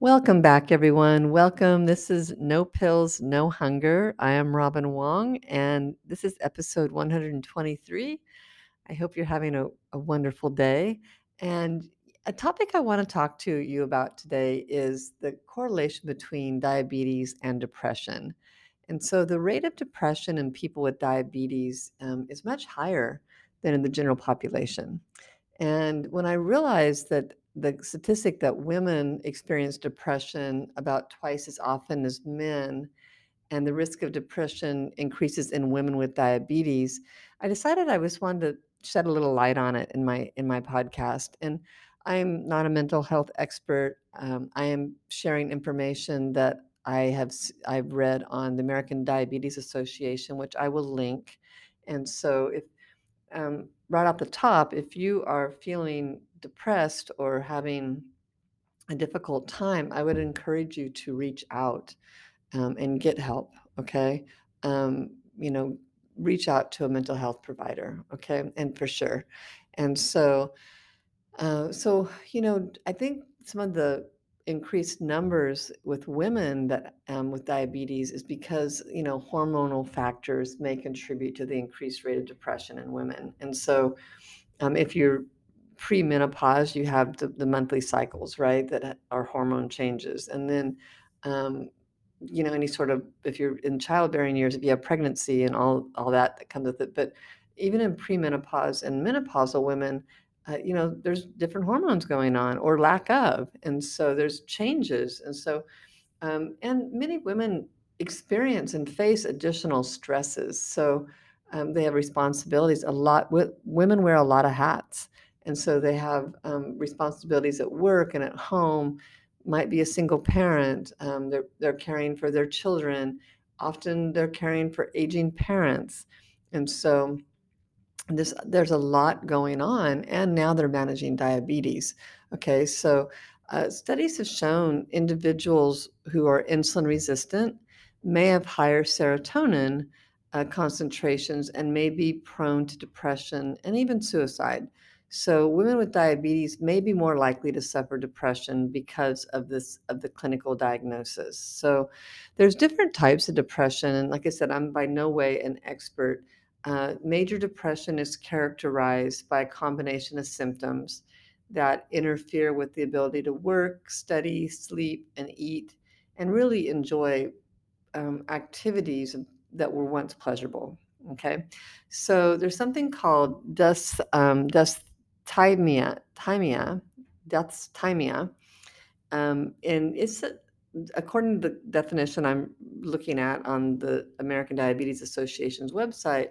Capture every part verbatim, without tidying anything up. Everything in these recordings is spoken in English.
Welcome back, everyone. Welcome. This is No Pills, No Hunger. I am Robin Wong, and this is episode one hundred twenty-three. I hope you're having a, a wonderful day. And a topic I want to talk to you about today is the correlation between diabetes and depression. And so the rate of depression in people with diabetes um, is much higher than in the general population. And when I realized that the statistic that women experience depression about twice as often as men, and the risk of depression increases in women with diabetes, I decided I just wanted to shed a little light on it in my in my podcast. And I'm not a mental health expert. Um, I am sharing information that I have I've read on the American Diabetes Association, which I will link. And so, if um, right off the top, if you are feeling depressed or having a difficult time, I would encourage you to reach out um, and get help, okay? Um, you know, reach out to a mental health provider, okay? And for sure. And so, uh, so you know, I think some of the increased numbers with women that um, with diabetes is because, you know, hormonal factors may contribute to the increased rate of depression in women. And so um, if you're pre-menopause, you have the, the monthly cycles, right, that are hormone changes. And then, um, you know, any sort of, if you're in childbearing years, if you have pregnancy and all, all that that comes with it. But even in pre-menopause and menopausal women, uh, you know, there's different hormones going on or lack of. And so there's changes. And so, um, and many women experience and face additional stresses. So um, they have responsibilities. A lot, w- women wear a lot of hats. And so they have um, responsibilities at work and at home, might be a single parent, um, they're, they're caring for their children, often they're caring for aging parents. And so this, there's a lot going on, and now they're managing diabetes. Okay, so uh, studies have shown individuals who are insulin resistant may have higher serotonin uh, concentrations and may be prone to depression and even suicide. So women with diabetes may be more likely to suffer depression because of this, of the clinical diagnosis. So there's different types of depression. And like I said, I'm by no way an expert. Uh, major depression is characterized by a combination of symptoms that interfere with the ability to work, study, sleep, and eat, and really enjoy um, activities that were once pleasurable. Okay. So there's something called dys, um, dys, Thymia, thymia, that's thymia, um, and it's according to the definition I'm looking at on the American Diabetes Association's website,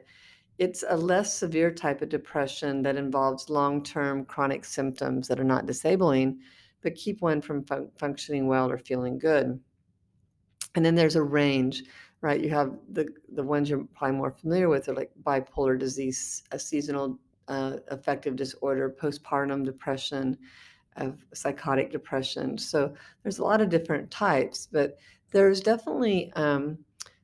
it's a less severe type of depression that involves long-term chronic symptoms that are not disabling, but keep one from fun- functioning well or feeling good. And then there's a range, right? You have the the ones you're probably more familiar with are like bipolar disease, a seasonal Uh, affective disorder, postpartum depression, of psychotic depression. So there's a lot of different types, but there's definitely um,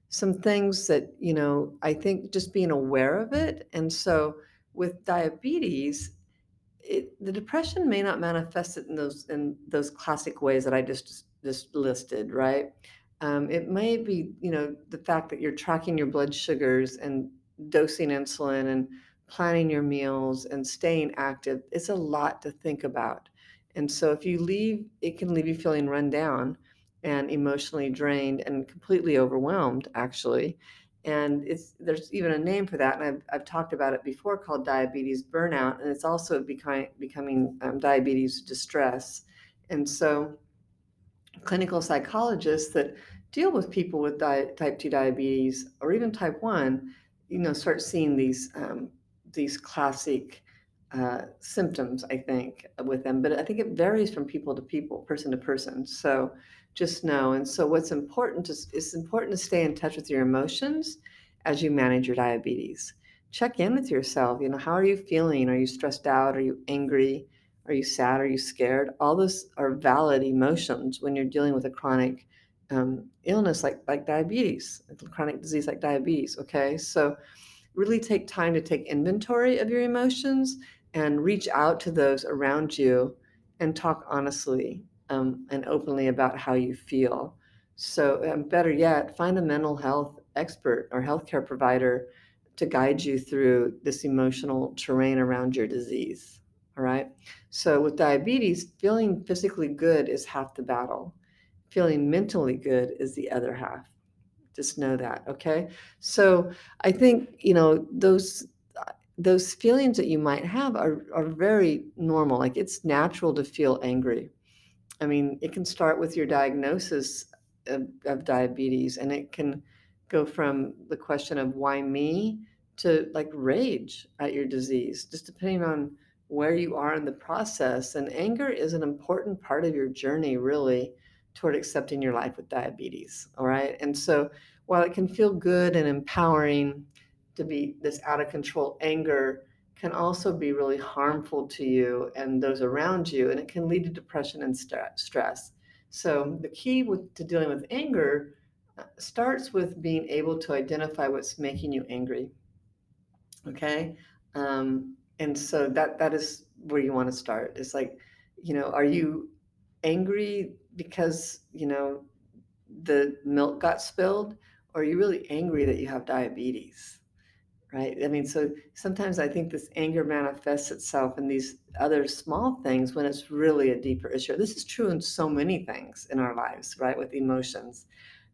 some things that, you know, I think just being aware of it. And so with diabetes, it, the depression may not manifest it in those in those classic ways that I just just listed, right? Um, it may be, you know, the fact that you're tracking your blood sugars and dosing insulin and planning your meals and staying active, it's a lot to think about. And so if you leave, it can leave you feeling run down and emotionally drained and completely overwhelmed, actually. And it's, there's even a name for that. And I've, I've talked about it before, called diabetes burnout. And it's also becoming, becoming um, diabetes distress. And so clinical psychologists that deal with people with di- type two diabetes or even type one, you know, start seeing these um, these classic uh, symptoms, I think, with them. But I think it varies from people to people, person to person. So just know. And so what's important is it's important to stay in touch with your emotions as you manage your diabetes. Check in with yourself. You know, how are you feeling? Are you stressed out? Are you angry? Are you sad? Are you scared? All those are valid emotions when you're dealing with a chronic um, illness like, like diabetes, a chronic disease like diabetes. Okay. So really take time to take inventory of your emotions and reach out to those around you and talk honestly um, and openly about how you feel. So um, better yet, find a mental health expert or healthcare provider to guide you through this emotional terrain around your disease. All right. So with diabetes, feeling physically good is half the battle. Feeling mentally good is the other half. Just know that. Okay. So I think, you know, those, those feelings that you might have are, are very normal. Like, it's natural to feel angry. I mean, it can start with your diagnosis of, of diabetes, and it can go from the question of why me to like rage at your disease, just depending on where you are in the process. And anger is an important part of your journey, really, toward accepting your life with diabetes. All right. And so while it can feel good and empowering to be this out of control, anger can also be really harmful to you and those around you. And it can lead to depression and st- stress. So the key with, to dealing with anger starts with being able to identify what's making you angry. Okay. Um, And so that that is where you want to start. It's like, you know, are you angry because, you know, the milk got spilled, or are you really angry that you have diabetes, right? I mean, so sometimes I think this anger manifests itself in these other small things when it's really a deeper issue. This is true in so many things in our lives, right, with emotions.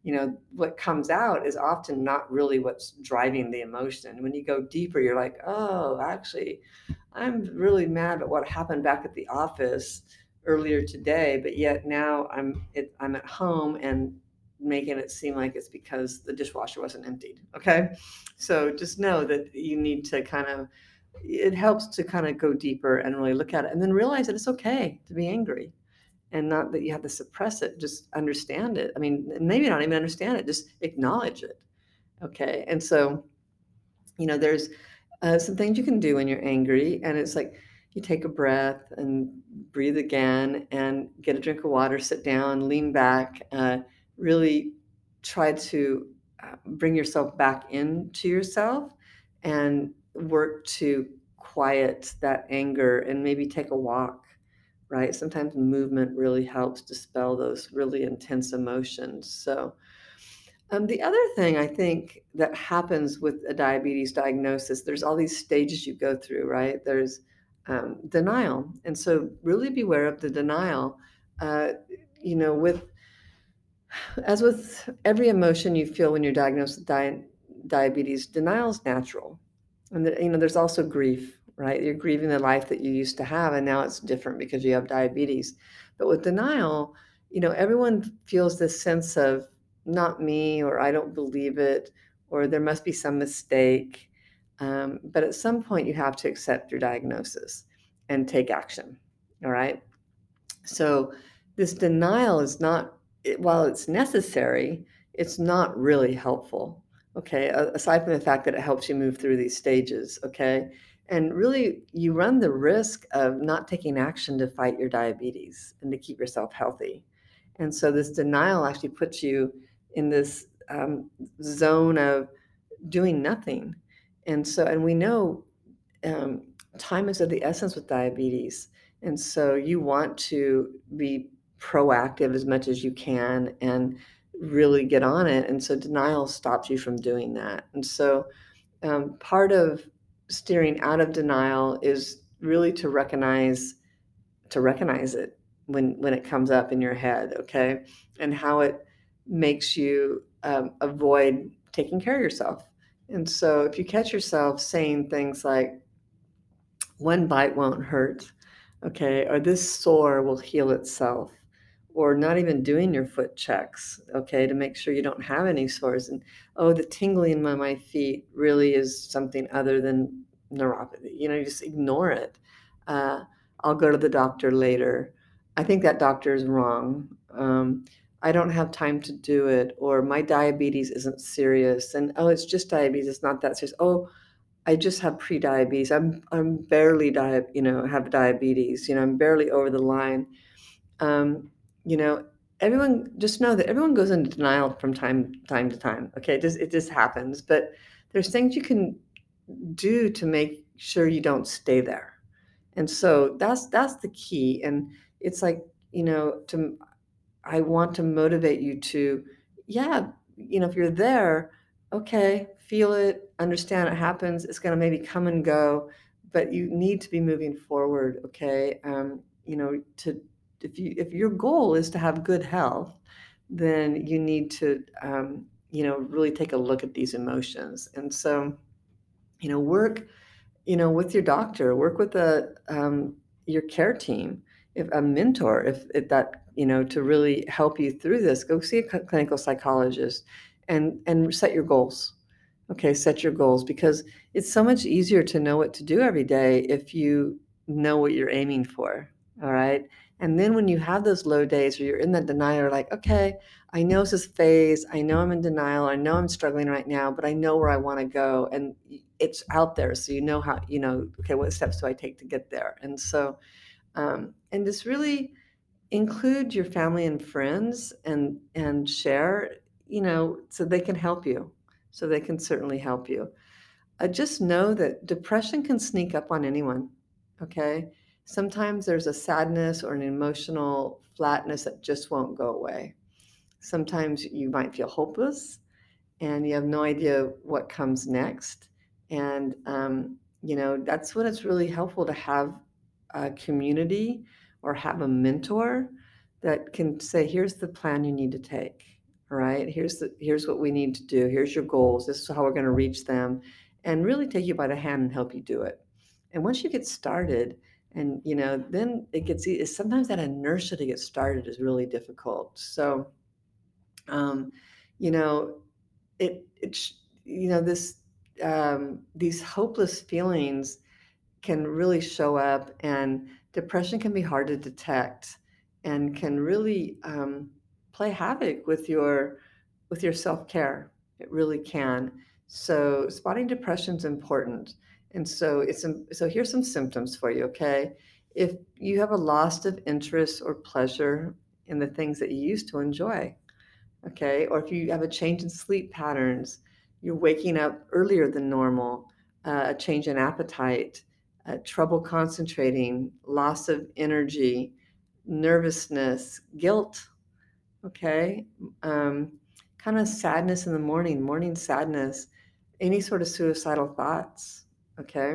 You know, what comes out is often not really what's driving the emotion. When you go deeper, you're like, oh, actually, I'm really mad at what happened back at the office earlier today. But yet now I'm it, I'm at home and making it seem like it's because the dishwasher wasn't emptied. OK, so just know that you need to kind of, it helps to kind of go deeper and really look at it, and then realize that it's OK to be angry. And not that you have to suppress it, just understand it. I mean, maybe not even understand it, just acknowledge it. Okay. And so, you know, there's uh, some things you can do when you're angry. And it's like, you take a breath and breathe again and get a drink of water, sit down, lean back, uh, really try to uh, bring yourself back into yourself and work to quiet that anger, and maybe take a walk. Right? Sometimes movement really helps dispel those really intense emotions. So um, the other thing I think that happens with a diabetes diagnosis, there's all these stages you go through, right? There's um, denial. And so really beware of the denial. Uh, you know, with, as with every emotion you feel when you're diagnosed with di- diabetes, denial is natural. And, the, you know, there's also grief. Right? You're grieving the life that you used to have, and now it's different because you have diabetes. But with denial, you know, everyone feels this sense of not me, or I don't believe it, or there must be some mistake. Um, but at some point you have to accept your diagnosis and take action. All right. So this denial is not, it, while it's necessary, it's not really helpful. Okay. Aside from the fact that it helps you move through these stages. Okay. And really, you run the risk of not taking action to fight your diabetes and to keep yourself healthy. And so this denial actually puts you in this um, zone of doing nothing. And so, and we know um, time is of the essence with diabetes. And so you want to be proactive as much as you can and really get on it. And so denial stops you from doing that. And so um, part of steering out of denial is really to recognize to recognize it when when it comes up in your head, okay, and how it makes you um, avoid taking care of yourself. And so if you catch yourself saying things like, one bite won't hurt, okay, or this sore will heal itself, or not even doing your foot checks, okay, to make sure you don't have any sores. And, oh, the tingling on my feet really is something other than neuropathy. You know, you just ignore it. Uh, I'll go to the doctor later. I think that doctor is wrong. Um, I don't have time to do it. Or my diabetes isn't serious. And, oh, it's just diabetes. It's not that serious. Oh, I just have pre-diabetes. I'm, I'm barely, di- you know, have diabetes. You know, I'm barely over the line. Um, You know, everyone, just know that everyone goes into denial from time, time to time. Okay, it just, it just happens. But there's things you can do to make sure you don't stay there. And so that's that's the key. And it's like, you know, to I want to motivate you to, yeah, you know, if you're there, okay, feel it, understand it happens. It's going to maybe come and go, but you need to be moving forward. Okay, um, you know, to If you if your goal is to have good health, then you need to, um, you know, really take a look at these emotions. And so, you know, work, you know, with your doctor, work with a, um, your care team, if a mentor, if, if that, you know, to really help you through this, go see a clinical psychologist and, and set your goals. Okay, set your goals, because it's so much easier to know what to do every day if you know what you're aiming for. All right. And then when you have those low days where you're in that denial, you're like, okay, I know this is phase. I know I'm in denial. I know I'm struggling right now, but I know where I want to go. And it's out there. So you know how, you know, okay, what steps do I take to get there? And so, um, and just really include your family and friends and, and share, you know, so they can help you. So they can certainly help you. Uh, just know that depression can sneak up on anyone. Okay. Sometimes there's a sadness or an emotional flatness that just won't go away. Sometimes you might feel hopeless and you have no idea what comes next. And, um, you know, that's when it's really helpful to have a community or have a mentor that can say, here's the plan you need to take, all right? Here's the, here's what we need to do. Here's your goals. This is how we're going to reach them, and really take you by the hand and help you do it. And once you get started, and, you know, then it gets, sometimes that inertia to get started is really difficult. So, um, you know, it, it, you know, this, um, these hopeless feelings can really show up, and depression can be hard to detect and can really, um, play havoc with your, with your self-care. It really can. So spotting depression is important. And so it's so here's some symptoms for you, okay? If you have a loss of interest or pleasure in the things that you used to enjoy, okay? Or if you have a change in sleep patterns, you're waking up earlier than normal, uh, a change in appetite, uh, trouble concentrating, loss of energy, nervousness, guilt, okay? Um, kind of sadness in the morning, morning sadness, any sort of suicidal thoughts. Okay,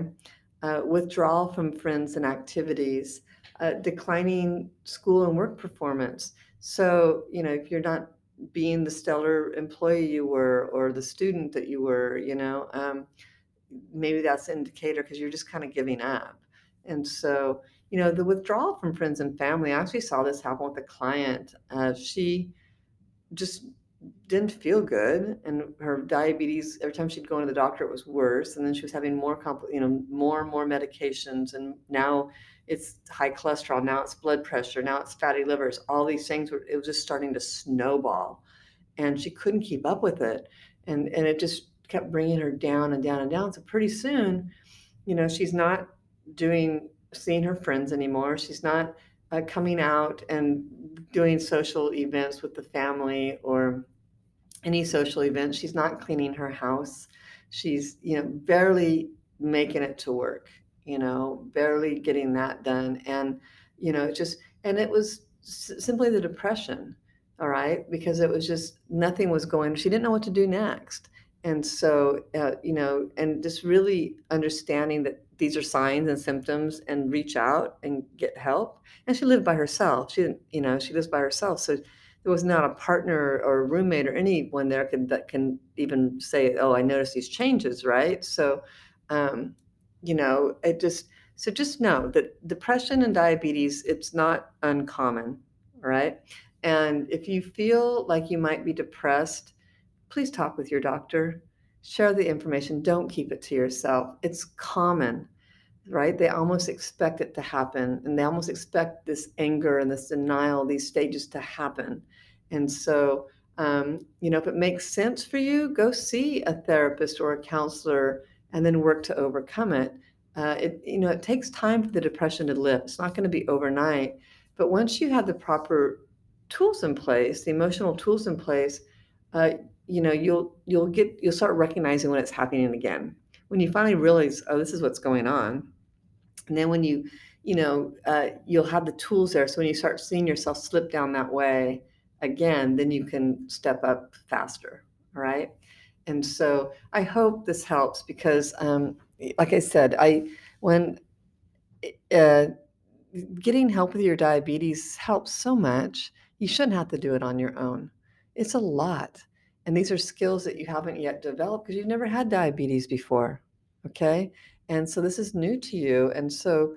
uh, withdrawal from friends and activities, uh, declining school and work performance. So, you know, if you're not being the stellar employee you were, or the student that you were, you know, um, maybe that's an indicator, because you're just kind of giving up. And so, you know, the withdrawal from friends and family, I actually saw this happen with a client. Uh, she just didn't feel good, and her diabetes, every time she'd go into the doctor, it was worse. And then she was having more, compl- you know, more and more medications. And now it's high cholesterol. Now it's blood pressure. Now it's fatty livers. All these things were, it was just starting to snowball, and she couldn't keep up with it. And, and it just kept bringing her down and down and down. So pretty soon, you know, she's not doing, seeing her friends anymore. She's not uh, coming out and doing social events with the family, or any social event. She's not cleaning her house. She's, you know, barely making it to work, you know, barely getting that done. And, you know, it just, and it was s- simply the depression. All right. Because it was just, nothing was going, she didn't know what to do next. And so, uh, you know, and just really understanding that these are signs and symptoms, and reach out and get help. And she lived by herself. She didn't, you know, she lives by herself. So there was not a partner or a roommate or anyone there could, that can even say, oh, I noticed these changes, right? So, um, you know, it just, so just know that depression and diabetes, it's not uncommon, right? And if you feel like you might be depressed, please talk with your doctor, share the information. Don't keep it to yourself. It's common, right? They almost expect it to happen, and they almost expect this anger and this denial, these stages to happen. And so, um, you know, if it makes sense for you, go see a therapist or a counselor and then work to overcome it. Uh, it, you know, it takes time for the depression to lift. It's not going to be overnight, but once you have the proper tools in place, the emotional tools in place, uh, you know, you'll, you'll get, you'll start recognizing when it's happening again, when you finally realize, oh, this is what's going on. And then when you, you know, uh, you'll have the tools there. So when you start seeing yourself slip down that way again, then you can step up faster. All right. And so I hope this helps because, um, like I said, I, when, uh, getting help with your diabetes helps so much. You shouldn't have to do it on your own. It's a lot. And these are skills that you haven't yet developed because you've never had diabetes before, okay? And so this is new to you. And so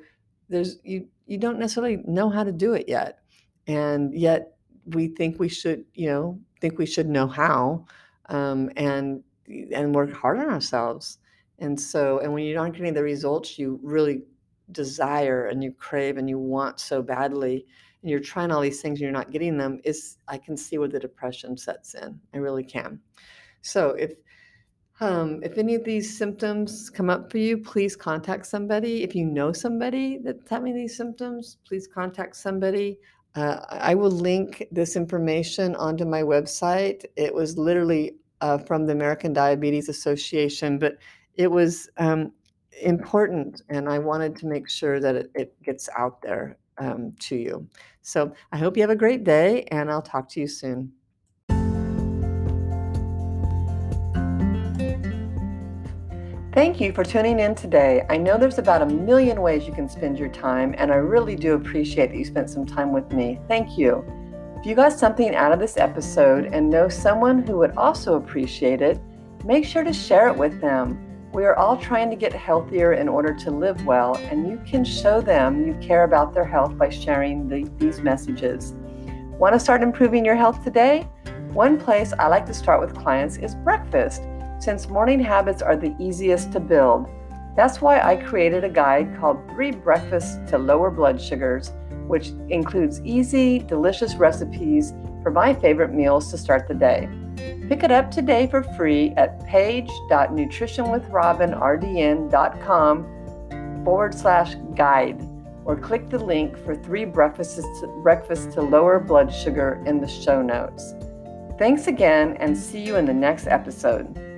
there's you you don't necessarily know how to do it yet. And yet we think we should, you know, think we should know how um, and and work hard on ourselves. And so, and when you're not getting the results you really desire and you crave and you want so badly, and you're trying all these things and you're not getting them, is I can see where the depression sets in. I really can. So if um, if any of these symptoms come up for you, please contact somebody. If you know somebody that's having these symptoms, please contact somebody. Uh, I will link this information onto my website. It was literally uh, from the American Diabetes Association, but it was um, important, and I wanted to make sure that it, it gets out there um, to you. So I hope you have a great day, and I'll talk to you soon. Thank you for tuning in today. I know there's about a million ways you can spend your time, and I really do appreciate that you spent some time with me. Thank you. If you got something out of this episode and know someone who would also appreciate it, make sure to share it with them. We are all trying to get healthier in order to live well, and you can show them you care about their health by sharing the, these messages. Want to start improving your health today? One place I like to start with clients is breakfast, since morning habits are the easiest to build. That's why I created a guide called Three Breakfasts to Lower Blood Sugars, which includes easy, delicious recipes for my favorite meals to start the day. Pick it up today for free at page.nutritionwithrobinrdn.com forward slash guide, or click the link for three breakfasts to, breakfasts to lower blood sugar in the show notes. Thanks again, and see you in the next episode.